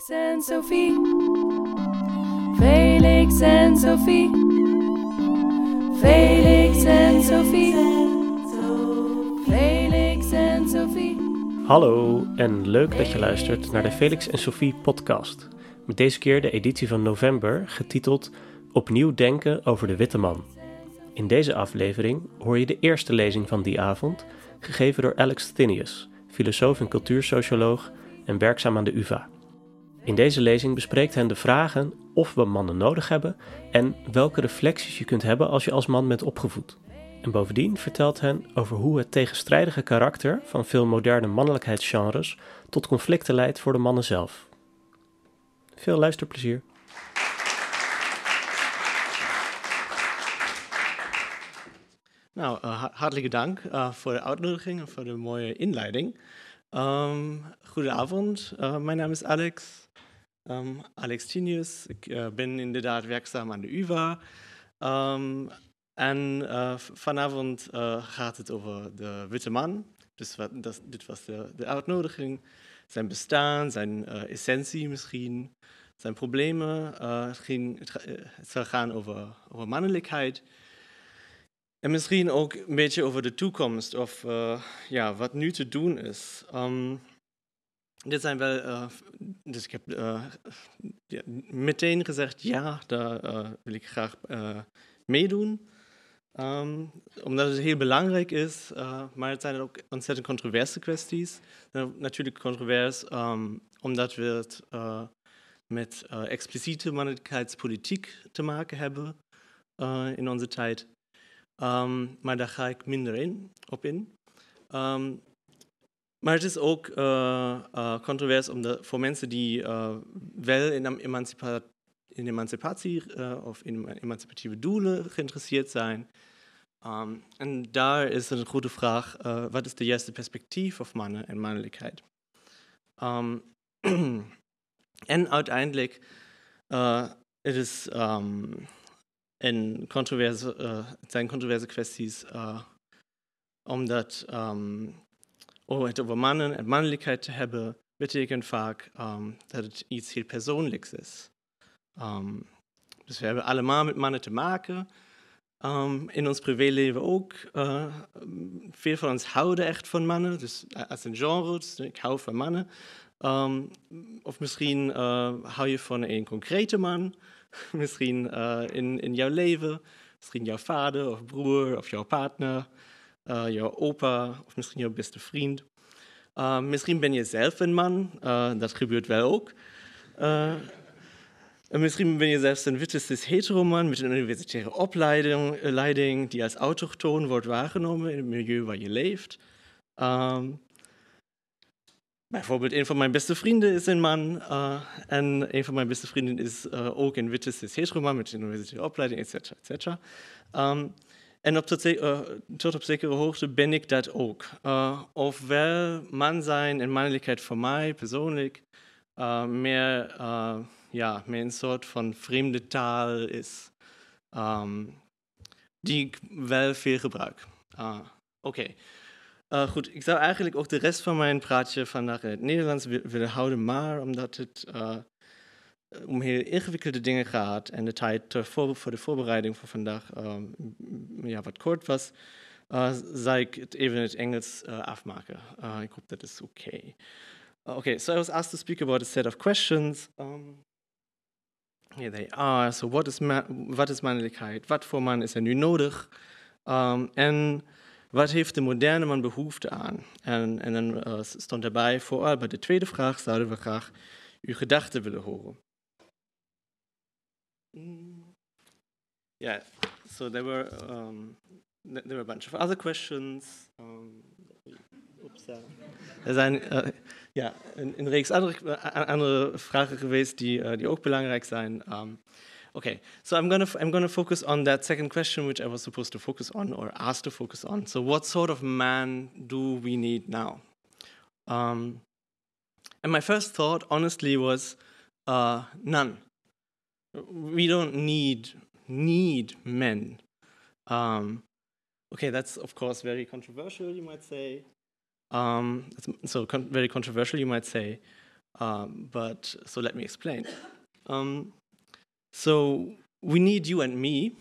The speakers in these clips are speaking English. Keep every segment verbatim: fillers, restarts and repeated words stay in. Felix en Sophie. Felix en Sophie. Felix en Sophie. Felix en Sophie. Hallo en leuk dat je luistert naar de Felix en Sophie podcast. Met deze keer de editie van november, getiteld Opnieuw denken over de witte man. In deze aflevering hoor je de eerste lezing van die avond, gegeven door Alex Thinius, filosoof en cultuursocioloog en werkzaam aan de U V A. In deze lezing bespreekt hen de vragen of we mannen nodig hebben en welke reflecties je kunt hebben als je als man bent opgevoed. En bovendien vertelt hen over hoe het tegenstrijdige karakter van veel moderne mannelijkheidsgenres tot conflicten leidt voor de mannen zelf. Veel luisterplezier. Nou, uh, hartelijke dank uh, voor de uitnodiging en voor de mooie inleiding. Um, goedenavond, uh, mijn naam is Alex, um, Alex Thinius. Ik uh, ben inderdaad werkzaam aan de U V A. Um, en uh, vanavond uh, gaat het over de witte man. Dus wat, dat, dit was de, de uitnodiging. Zijn bestaan, zijn uh, essentie misschien, zijn problemen. Uh, het, ging, het, het zal gaan over, over mannelijkheid. En misschien ook een beetje over de toekomst of uh, ja, wat nu te doen is. Um, dit zijn wel, uh, dus ik heb uh, ja, meteen gezegd, ja, daar uh, wil ik graag uh, meedoen. Um, omdat het heel belangrijk is, uh, maar het zijn ook ontzettend controverse kwesties. Natuurlijk controvers, um, omdat we het uh, met uh, expliciete mannelijkheidspolitiek te maken hebben uh, in onze tijd. Um, maar daar ga ik minder in, op in. Um, maar het is ook uh, uh, controvers om de, voor mensen die uh, wel in, emancipa- in emancipatie uh, of in emancipatieve doelen geïnteresseerd zijn. Um, en daar is een goede vraag, uh, wat is de juiste perspectief op mannen en mannelijkheid? Um, en uiteindelijk uh, het is het... Um, En controverse, uh, het zijn controverse kwesties, uh, omdat um, oh, het over mannen en mannelijkheid te hebben, betekent vaak um, dat het iets heel persoonlijks is. Um, dus we hebben allemaal met mannen te maken, um, in ons privéleven ook. Uh, veel van ons houden echt van mannen, dus als een genre, dus ik hou van mannen. Um, of misschien uh, hou je van een concrete man. Misschien uh, in, in jouw leven, misschien jouw vader of broer of jouw partner, uh, jouw opa of misschien jouw beste vriend. Uh, misschien ben je zelf een man, uh, dat gebeurt wel ook. Uh, en misschien ben je zelfs een witte cis-hetero-man met een universitaire opleiding leiding, die als autochtoon wordt waargenomen in het milieu waar je leeft. Um, Bijvoorbeeld, een van mijn beste vrienden is een man. Uh, en een van mijn beste vrienden is uh, ook een witte cis-hetero-man met een universitaire opleiding, et cetera, et cetera. Um, en op tot, uh, tot op zekere hoogte ben ik dat ook. Uh, ofwel man zijn en mannelijkheid voor mij persoonlijk uh, meer, uh, ja, meer een soort van vreemde taal is, um, die ik wel veel gebruik. Uh, Oké. Okay. Uh, goed, ik zou eigenlijk ook de rest van mijn praatje vandaag in het Nederlands willen houden, maar omdat het uh, om heel ingewikkelde dingen gaat en de tijd voor, voor de voorbereiding voor vandaag uh, ja, wat kort was, uh, zal ik het even in het Engels uh, afmaken. Uh, ik hoop dat is oké. Okay. Uh, okay, so I was asked to speak about a set of questions. Um, here they are. So what is, ma- what is mannelijkheid? Wat voor man is er nu nodig? En... Um, Wat heeft de moderne man behoefte aan? En, en dan uh, stond daarbij vooral bij de tweede vraag zouden we graag uw gedachten willen horen. Ja, yeah. so there were um, there were a bunch of other questions. Um, oops, uh. Er zijn uh, ja een, een reeks andere, andere vragen geweest die uh, die ook belangrijk zijn. Um, Okay, so I'm gonna f- I'm gonna focus on that second question, which I was supposed to focus on or asked to focus on. So, what sort of man do we need now? Um, and my first thought, honestly, was uh, none. We don't need need men. Um, okay, that's of course very controversial, you might say. Um, so con- very controversial, you might say. Um, but so let me explain. Um, so we need you and me,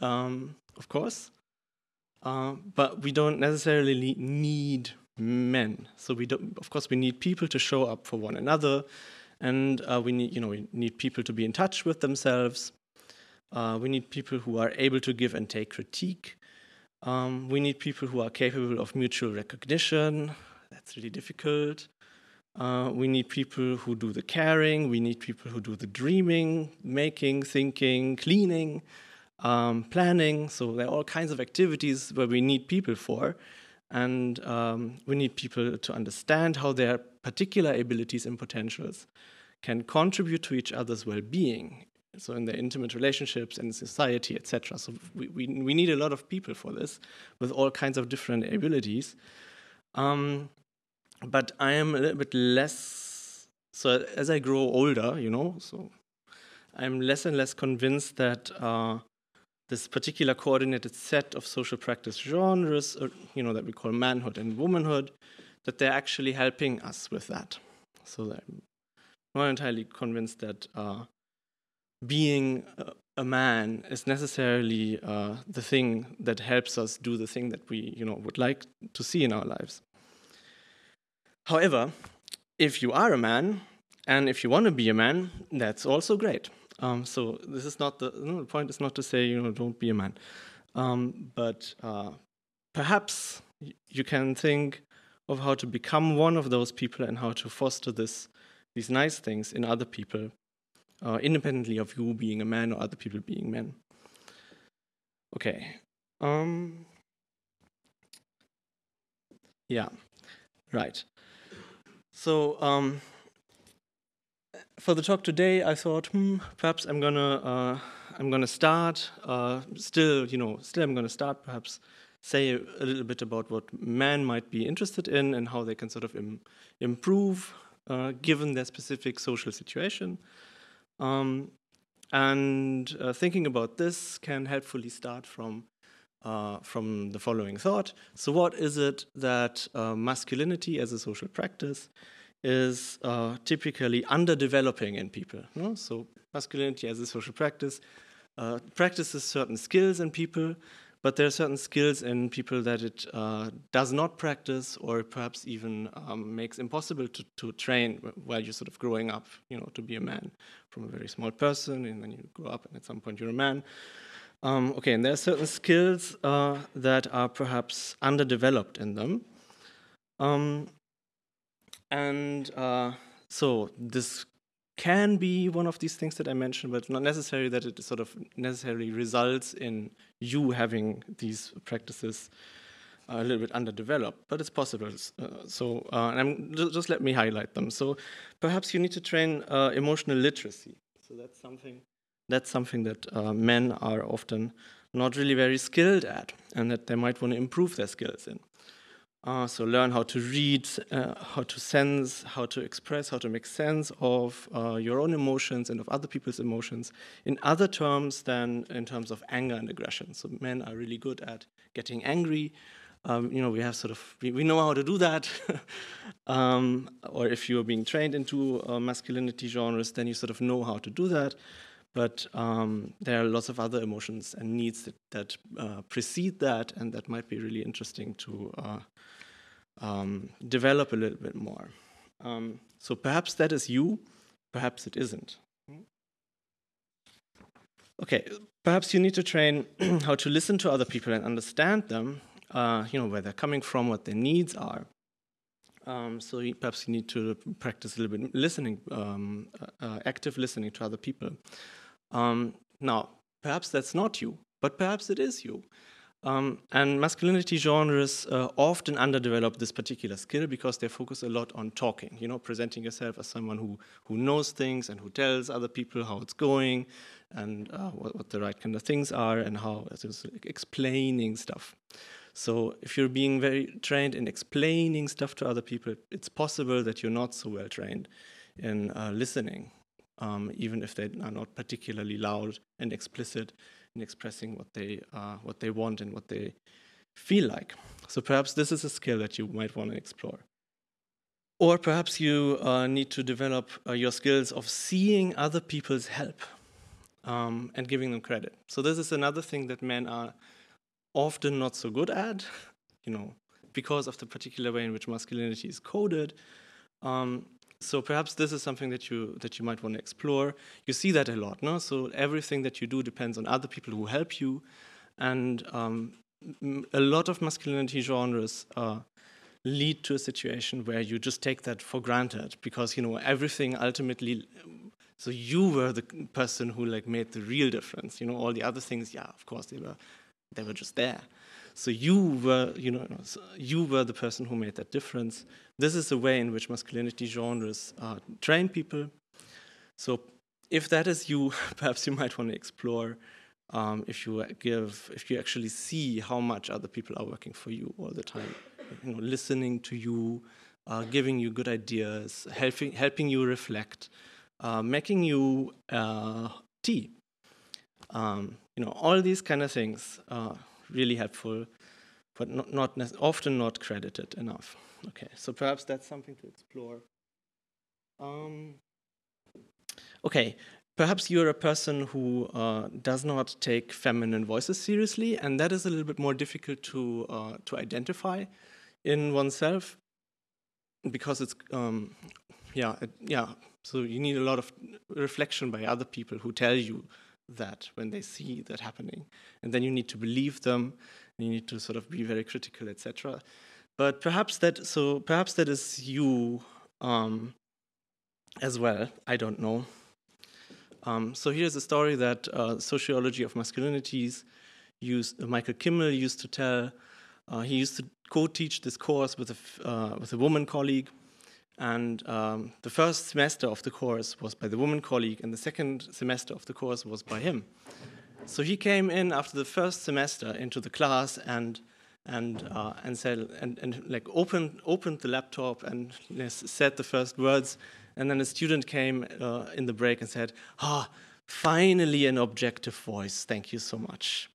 um, of course, uh, but we don't necessarily need men. So we don't. Of course, we need people to show up for one another, and uh, we need, you know, we need people to be in touch with themselves. Uh, we need people who are able to give and take critique. Um, we need people who are capable of mutual recognition. That's really difficult. Uh, we need people who do the caring. We need people who do the dreaming, making, thinking, cleaning, um, planning. So there are all kinds of activities where we need people for. And um, we need people to understand how their particular abilities and potentials can contribute to each other's well-being. So in their intimate relationships and society, et cetera. So we, we, we need a lot of people for this with all kinds of different abilities. Um, but I am a little bit less, so as I grow older, you know, so I'm less and less convinced that uh, this particular coordinated set of social practice genres, or, you know, that we call manhood and womanhood, that they're actually helping us with that. So I'm not entirely convinced that uh, being a man is necessarily uh, the thing that helps us do the thing that we, you know, would like to see in our lives. However, if you are a man and if you want to be a man, that's also great. Um, so this is not the, no, the point. Is not to say, you know, don't be a man, um, but uh, perhaps you can think of how to become one of those people and how to foster this these nice things in other people. Uh, independently of you being a man or other people being men. Okay. Um, yeah, right. So um, for the talk today, I thought, hmm, perhaps I'm gonna, uh, I'm gonna start. Uh, still, you know, still I'm gonna start. Perhaps say a, a little bit about what men might be interested in and how they can sort of im- improve uh, given their specific social situation. Um, and uh, thinking about this can helpfully start from uh, from the following thought. So what is it that uh, masculinity as a social practice is uh, typically underdeveloping in people? No? So masculinity as a social practice uh, practices certain skills in people, but there are certain skills in people that it uh, does not practice or perhaps even um, makes impossible to, to train while you're sort of growing up, you know, to be a man from a very small person, and then you grow up and at some point you're a man. Um, okay, and there are certain skills uh, that are perhaps underdeveloped in them. Um, and uh, so this can be one of these things that I mentioned, but not necessarily that it sort of necessarily results in you having these practices a little bit underdeveloped, but it's possible. Uh, so uh, and I'm, just, just let me highlight them. So perhaps you need to train uh, emotional literacy. So that's something that's something that uh, men are often not really very skilled at, and that they might want to improve their skills in. Uh, so learn how to read, uh, how to sense, how to express, how to make sense of uh, your own emotions and of other people's emotions in other terms than in terms of anger and aggression. So men are really good at getting angry. Um, you know, we have sort of, we, we know how to do that. um, or if you're being trained into uh, masculinity genres, then you sort of know how to do that. But um, there are lots of other emotions and needs that, that uh, precede that, and that might be really interesting to uh, um, develop a little bit more. Um, so perhaps that is you, perhaps it isn't. Okay, perhaps you need to train how to listen to other people and understand them, uh, you know, where they're coming from, what their needs are. Um, so you, perhaps you need to practice a little bit listening, um, uh, active listening to other people. Um, now, perhaps that's not you, but perhaps it is you. Um, and masculinity genres uh, often underdevelop this particular skill because they focus a lot on talking, you know, presenting yourself as someone who, who knows things and who tells other people how it's going and uh, what, what the right kind of things are and how it's explaining stuff. So if you're being very trained in explaining stuff to other people, it's possible that you're not so well trained in uh, listening. Um, even if they are not particularly loud and explicit in expressing what they uh, what they want and what they feel like. So perhaps this is a skill that you might want to explore. Or perhaps you uh, need to develop uh, your skills of seeing other people's help um, and giving them credit. So this is another thing that men are often not so good at, you know, because of the particular way in which masculinity is coded. Um, so perhaps this is something that you that you might want to explore. You see that a lot, no? So everything that you do depends on other people who help you, and um, a lot of masculinity genres uh, lead to a situation where you just take that for granted because, you know, everything ultimately. So you were the person who like made the real difference. You know, all the other things, yeah, of course they were, they were just there. So you were, you know, you were the person who made that difference. This is the way in which masculinity genres uh, train people. So if that is you, perhaps you might want to explore um, if you give, if you actually see how much other people are working for you all the time, you know, listening to you, uh, giving you good ideas, helping helping you reflect, uh, making you uh, tea. Um, you know, all these kind of things. Uh, really helpful, but not, not ne- often not credited enough. Okay, so perhaps that's something to explore. Um, okay, perhaps you're a person who uh, does not take feminine voices seriously, and that is a little bit more difficult to, uh, to identify in oneself, because it's, um, yeah, it, yeah, so you need a lot of reflection by other people who tell you that when they see that happening, and then you need to believe them, and you need to sort of be very critical, et cetera. But perhaps that, so perhaps that is you um, as well. I don't know. Um, so here's a story that uh, Sociology of Masculinities used. Uh, Michael Kimmel used to tell. Uh, he used to co-teach this course with a uh, with a woman colleague. And um, the first semester of the course was by the woman colleague, and the second semester of the course was by him. So he came in after the first semester into the class and and uh, and said and, and like opened opened the laptop and said the first words, and then a student came uh, in the break and said, "Ah, finally an objective voice. Thank you so much."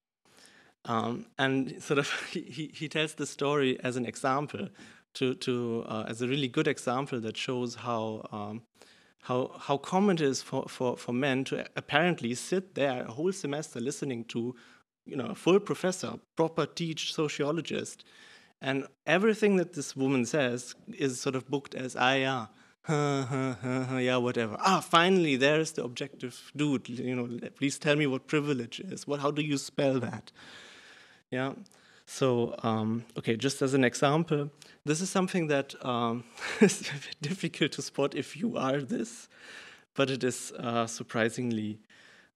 Um, and sort of he he tells the story as an example. To, to uh, as a really good example that shows how um, how how common it is for, for, for men to apparently sit there a whole semester listening to, you know, a full professor, proper teach sociologist, and everything that this woman says is sort of booked as ah yeah, huh, huh, huh, huh, yeah whatever. Ah, finally there is the objective dude. You know, please tell me what privilege is. What? How do you spell that? Yeah. So, um, okay, just as an example, this is something that um, is a bit difficult to spot if you are this, but it is uh, surprisingly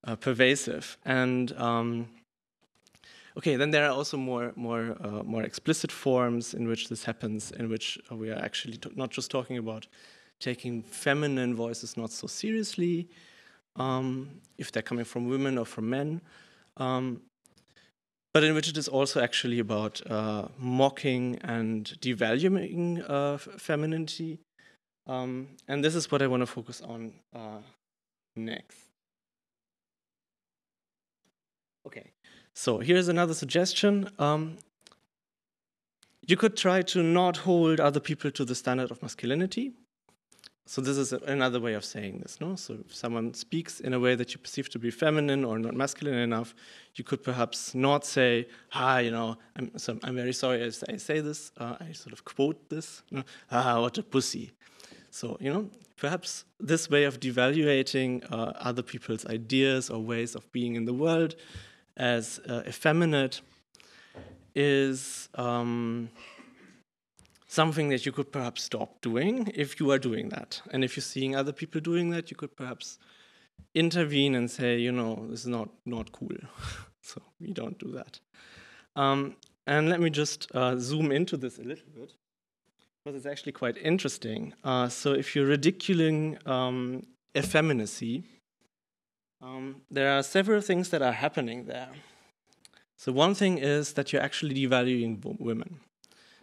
uh, pervasive. And, um, okay, then there are also more more, uh, more explicit forms in which this happens, in which we are actually t- not just talking about taking feminine voices not so seriously, um, if they're coming from women or from men, um, but in which it is also actually about uh, mocking and devaluing uh, f- femininity. Um, and this is what I want to focus on uh, next. Okay, so here's another suggestion. Um, you could try to not hold other people to the standard of masculinity. So this is a, another way of saying this, no? So if someone speaks in a way that you perceive to be feminine or not masculine enough, you could perhaps not say, ah, you know, I'm, so I'm very sorry I say, I say this, uh, I sort of quote this, you know, ah, what a pussy. So, you know, perhaps this way of devaluating uh, other people's ideas or ways of being in the world as uh, effeminate is... Um, something that you could perhaps stop doing if you are doing that. And if you're seeing other people doing that, you could perhaps intervene and say, you know, this is not, not cool. So we don't do that. Um, and let me just uh, zoom into this a little bit, because it's actually quite interesting. Uh, so if you're ridiculing um, effeminacy, um, there are several things that are happening there. So one thing is that you're actually devaluing w- women.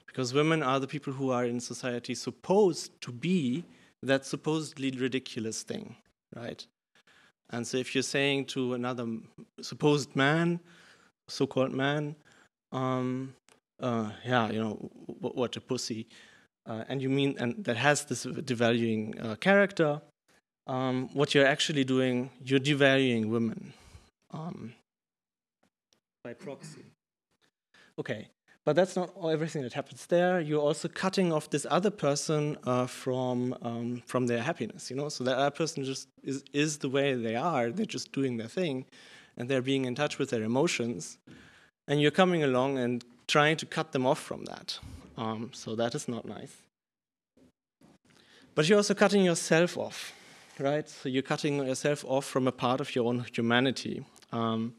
Because women are the people who are in society supposed to be that supposedly ridiculous thing, right? And so if you're saying to another supposed man, so-called man, um, uh, yeah, you know, w- what a pussy, uh, and you mean and that has this devaluing uh, character, um, what you're actually doing, you're devaluing women um, by proxy. Okay, but that's not all, everything that happens there. You're also cutting off this other person uh, from um, from their happiness, you know. So that other person just is is the way they are. They're just doing their thing, and they're being in touch with their emotions, and you're coming along and trying to cut them off from that. Um, so that is not nice. But you're also cutting yourself off, right? So you're cutting yourself off from a part of your own humanity. Um,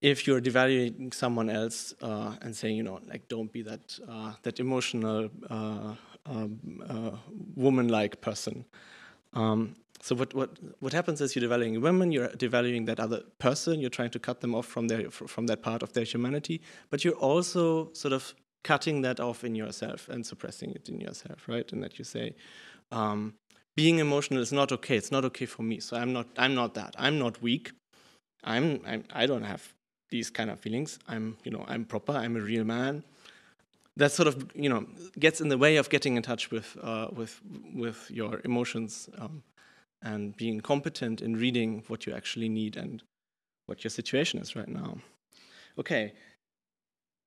if you're devaluing someone else uh, and saying, you know, like, don't be that, uh, that emotional uh, um, uh, woman-like person. Um, so what, what, what happens is you're devaluing women, you're devaluing that other person, you're trying to cut them off from, their, from that part of their humanity, but you're also sort of cutting that off in yourself and suppressing it in yourself, right? And that you say, um, being emotional is not okay, it's not okay for me, so I'm not, I'm not that, I'm not weak, I'm, I'm, I don't have these kind of feelings. I'm, you know, I'm proper. I'm a real man. That sort of, you know, gets in the way of getting in touch with, uh, with, with your emotions um, and being competent in reading what you actually need and what your situation is right now. Okay,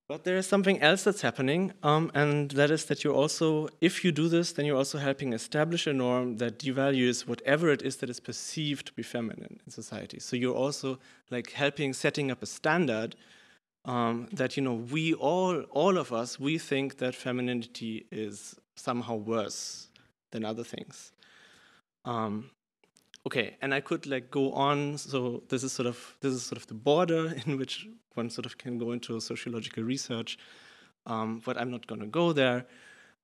but there is something else that's happening, um, and that is that you're also, if you do this, then you're also helping establish a norm that devalues whatever it is that is perceived to be feminine in society. So you're also like helping setting up a standard um, that, you know, we all, all of us, we think that femininity is somehow worse than other things. Um, okay, and I could like go on. So this is sort of this is sort of the border in which one sort of can go into sociological research, um, but I'm not going to go there.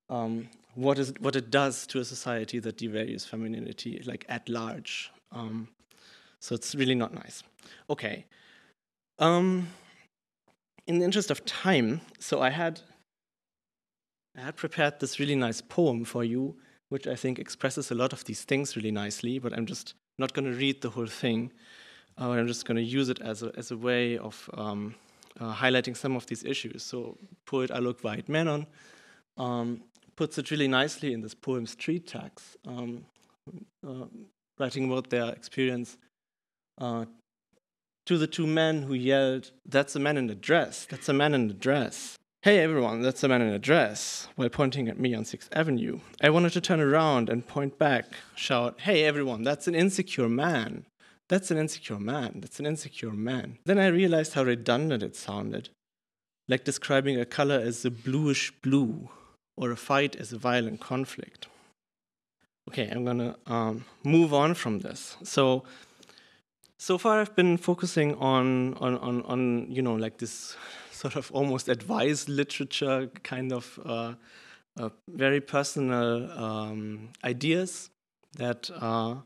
Um, what is what it does to a society that devalues femininity, like at large. Um, so it's really not nice. Okay. Um, in the interest of time, so I had I had prepared this really nice poem for you, which I think expresses a lot of these things really nicely. But I'm just not going to read the whole thing. Uh, I'm just going to use it as a, as a way of um, uh, highlighting some of these issues. So poet Alok White Menon um, puts it really nicely in this poem Street Tax, um, uh, writing about their experience. Uh, to the two men who yelled, "That's a man in a dress, that's a man in a dress. Hey everyone, that's a man in a dress," while pointing at me on sixth avenue. I wanted to turn around and point back, shout, "Hey everyone, that's an insecure man. That's an insecure man, that's an insecure man." Then I realized how redundant it sounded, like describing a color as a bluish blue or a fight as a violent conflict. Okay, I'm gonna um, move on from this. So, so far I've been focusing on, on, on, on, you know, like this sort of almost advice literature kind of uh, uh, very personal um, ideas that are,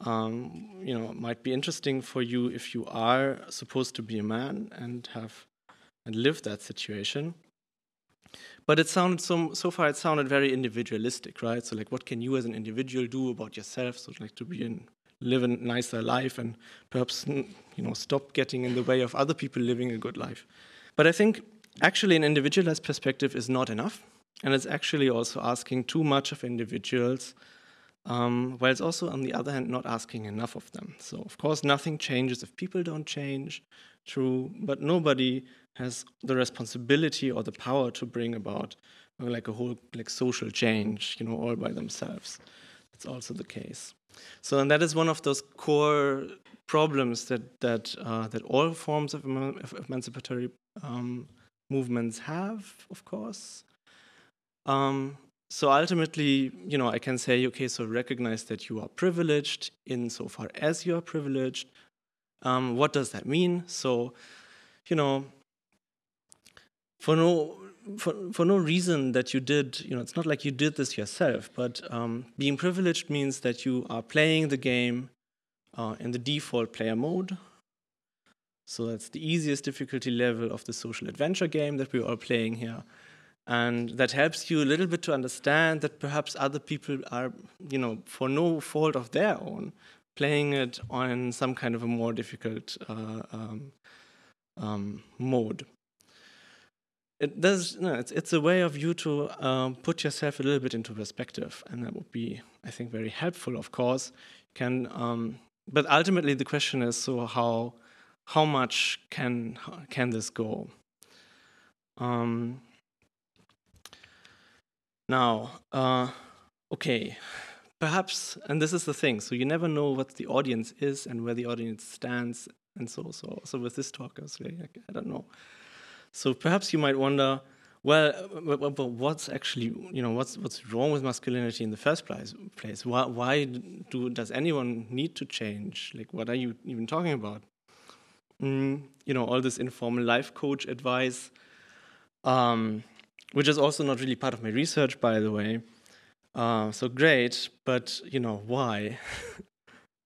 Um, you know, might be interesting for you if you are supposed to be a man and have and live that situation. But it sounded so so far. It sounded very individualistic, right? So like, what can you as an individual do about yourself? So like to be in live a nicer life and perhaps, you know, stop getting in the way of other people living a good life. But I think actually an individualized perspective is not enough, and it's actually also asking too much of individuals. Um, while it's also, on the other hand, not asking enough of them. So, of course, nothing changes if people don't change, true, but nobody has the responsibility or the power to bring about uh, like a whole like social change, you know, all by themselves. That's also the case. So, and that is one of those core problems that, that, uh, that all forms of eman- emancipatory um, movements have, of course. Um, So ultimately, you know, I can say, okay, so recognize that you are privileged insofar as you are privileged. Um, what does that mean? So, you know, for no for, for no reason that you did, you know, it's not like you did this yourself, but um, being privileged means that you are playing the game uh, in the default player mode. So that's the easiest difficulty level of the social adventure game that we're all playing here. And that helps you a little bit to understand that perhaps other people are, you know, for no fault of their own, playing it on some kind of a more difficult uh, um, um, mode. it does. No, it's it's a way of you to um, put yourself a little bit into perspective, and that would be, I think, very helpful. Of course, can um, but ultimately the question is: so how how much can can this go? Um, now, uh, okay. Perhaps, and this is the thing, so you never know what the audience is and where the audience stands, and so so. So with this talk, I was like, I don't know. So perhaps you might wonder, well, but what's actually, you know, what's what's wrong with masculinity in the first place? Place why why do does anyone need to change? Like, what are you even talking about? Mm, you know, all this informal life coach advice, um, which is also not really part of my research, by the way. Uh, so great, but you know why?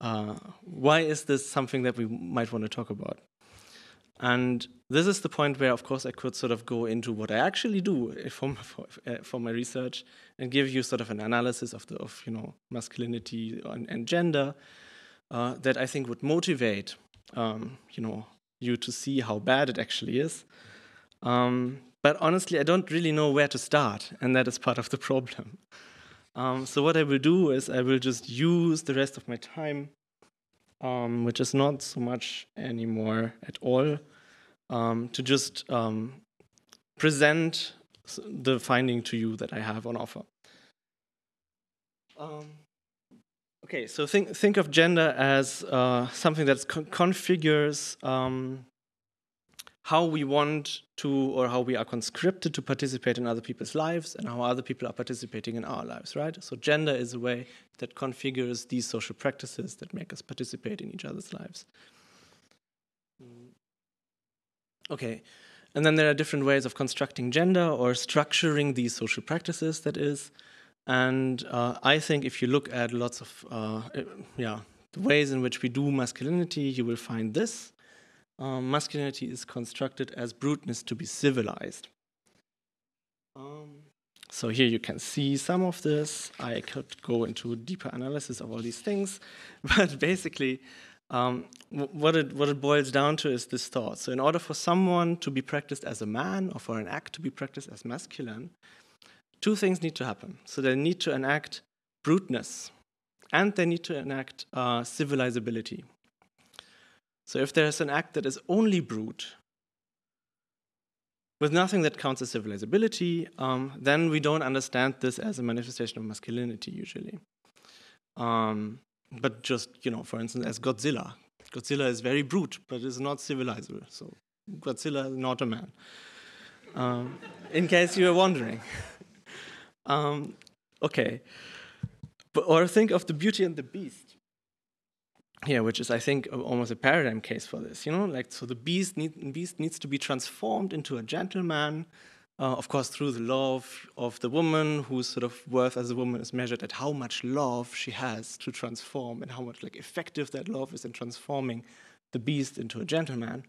uh, why is this something that we might want to talk about? And this is the point where, of course, I could sort of go into what I actually do for for, for my research and give you sort of an analysis of the of you know masculinity and, and gender uh, that I think would motivate um, you know you to see how bad it actually is. Um, but honestly, I don't really know where to start, and that is part of the problem. Um, so what I will do is I will just use the rest of my time, um, which is not so much anymore at all, um, to just um, present the finding to you that I have on offer. Um, okay, so think think of gender as uh, something that con configures um, how we want to, or how we are conscripted to participate in other people's lives and how other people are participating in our lives, right? So gender is a way that configures these social practices that make us participate in each other's lives. Okay, and then there are different ways of constructing gender or structuring these social practices, that is. And uh, I think if you look at lots of, uh, yeah, the ways in which we do masculinity, you will find this. Um, masculinity is constructed as bruteness to be civilized. Um, so here you can see some of this. I could go into deeper analysis of all these things, but basically um, what, it, what it boils down to is this thought. So in order for someone to be practiced as a man or for an act to be practiced as masculine, two things need to happen. So they need to enact bruteness and they need to enact uh, civilizability. So if there is an act that is only brute, with nothing that counts as civilizability, um, then we don't understand this as a manifestation of masculinity usually. Um, but just, you know, for instance, as Godzilla. Godzilla is very brute, but is not civilizable. So Godzilla is not a man, um, in case you were wondering. um, okay. But, or think of the Beauty and the Beast. Yeah, which is, I think, almost a paradigm case for this, you know, like, so the beast, need, beast needs to be transformed into a gentleman, uh, of course, through the love of the woman, whose sort of worth as a woman is measured at how much love she has to transform and how much, like, effective that love is in transforming the beast into a gentleman,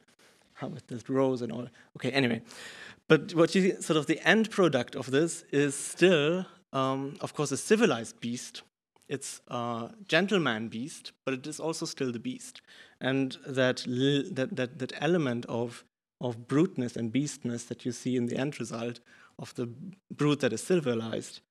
how with this rose and all. Okay, anyway, but what you, sort of the end product of this is still, um, of course, a civilized beast. It's a gentleman beast, but it is also still the beast, and that that that that element of of bruteness and beastness that you see in the end result of the brute that is civilized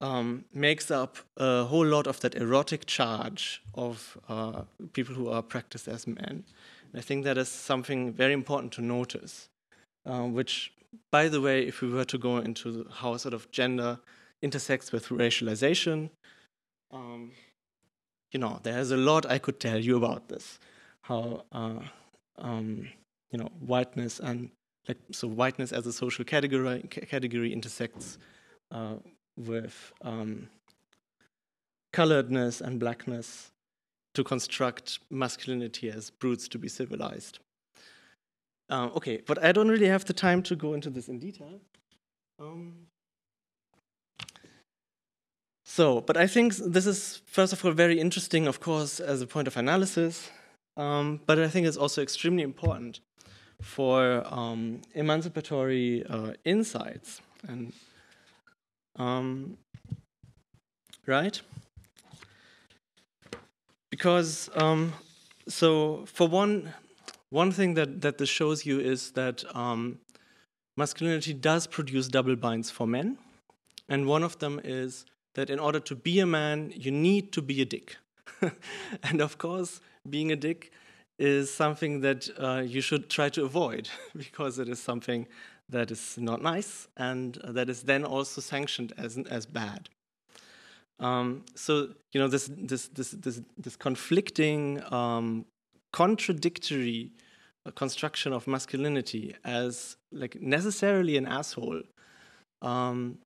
um, makes up a whole lot of that erotic charge of uh, people who are practiced as men. And I think that is something very important to notice. Uh, which, by the way, if we were to go into how sort of gender intersects with racialization. Um, you know, there's a lot I could tell you about this, how, uh, um, you know, whiteness and, like, so whiteness as a social category, category intersects uh, with um, coloredness and blackness to construct masculinity as brutes to be civilized. Uh, okay, but I don't really have the time to go into this in detail. Um, So, but I think this is, first of all, very interesting, of course, as a point of analysis, um, but I think it's also extremely important for um, emancipatory uh, insights, and um, right? Because, um, so for one, one thing that, that this shows you is that um, masculinity does produce double binds for men, and one of them is that in order to be a man, you need to be a dick. And of course, being a dick is something that uh, you should try to avoid, because it is something that is not nice, and that is then also sanctioned as as bad. Um, so you know this this this this, this conflicting, um, contradictory uh, construction of masculinity as like necessarily an asshole, um,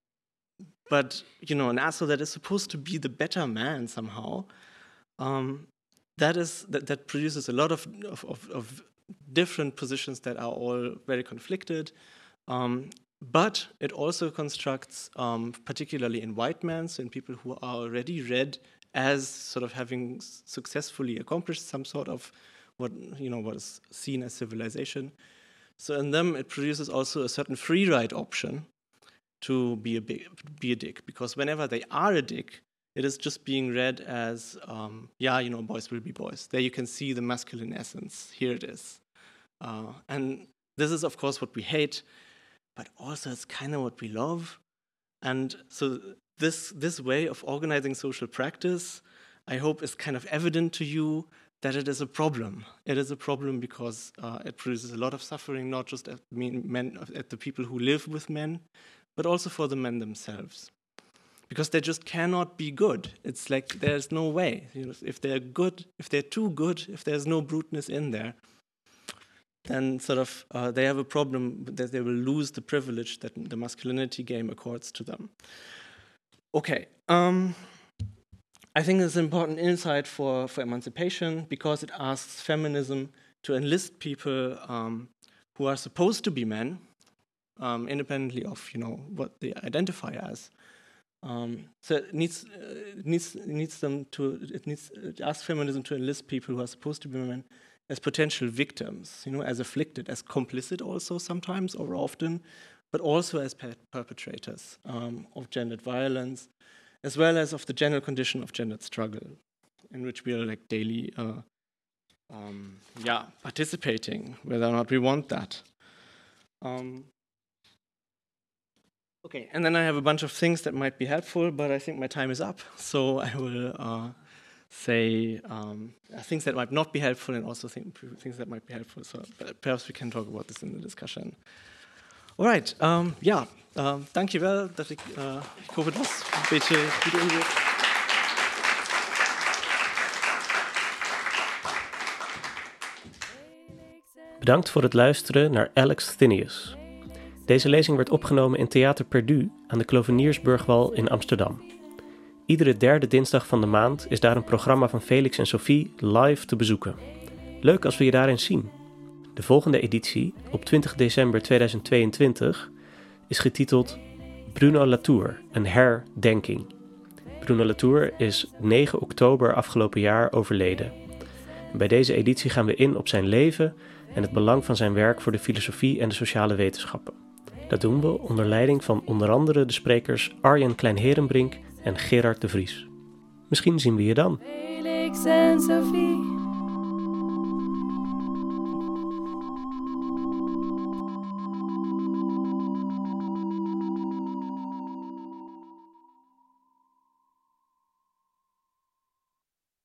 but you know an asshole that is supposed to be the better man somehow. Um, that is that that produces a lot of of, of of different positions that are all very conflicted. Um, but it also constructs, um, particularly in white men, so in people who are already read as sort of having successfully accomplished some sort of what you know what is seen as civilization. So in them, it produces also a certain free ride option to be a big, be a dick, because whenever they are a dick, it is just being read as um, yeah, you know, boys will be boys. There you can see the masculine essence. Here it is, uh, and this is of course what we hate. But also it's kind of what we love. And so this this way of organizing social practice, I hope, is kind of evident to you that it is a problem. It is a problem because uh, it produces a lot of suffering, not just at men, at the people who live with men, but also for the men themselves. Because they just cannot be good. It's like there's no way. You know, if they're good, if they're too good, if there's no bruteness in there, then sort of uh, they have a problem that they will lose the privilege that the masculinity game accords to them. Okay, um, I think it's an important insight for, for emancipation, because it asks feminism to enlist people um, who are supposed to be men, um, independently of you know what they identify as. Um, so it needs uh, it needs it needs them to it needs it asks feminism to enlist people who are supposed to be men as potential victims, you know, as afflicted, as complicit also sometimes or often, but also as per perpetrators um, of gendered violence, as well as of the general condition of gendered struggle, in which we are like daily uh, um, yeah, participating, whether or not we want that. Um, okay, and then I have a bunch of things that might be helpful, but I think my time is up, so I will... Uh, say um, things that might not be helpful and also think, things that might be helpful. So perhaps we can talk about this in the discussion. All right, um, ja, uh, dankjewel dat ik, uh, ik hoop het was een beetje goed inzicht. Bedankt voor het luisteren naar Alex Thinius. Deze lezing werd opgenomen in Theater Perdu aan de Kloveniersburgwal in Amsterdam. Iedere derde dinsdag van de maand is daar een programma van Felix en Sophie live te bezoeken. Leuk als we je daarin zien. De volgende editie, op twintig december tweeduizend tweeëntwintig, is getiteld Bruno Latour, een herdenking. Bruno Latour is negen oktober afgelopen jaar overleden. Bij deze editie gaan we in op zijn leven en het belang van zijn werk voor de filosofie en de sociale wetenschappen. Dat doen we onder leiding van onder andere de sprekers Arjen Kleinherenbrink en Gerard de Vries. Misschien zien we je dan. Felix en Sophie.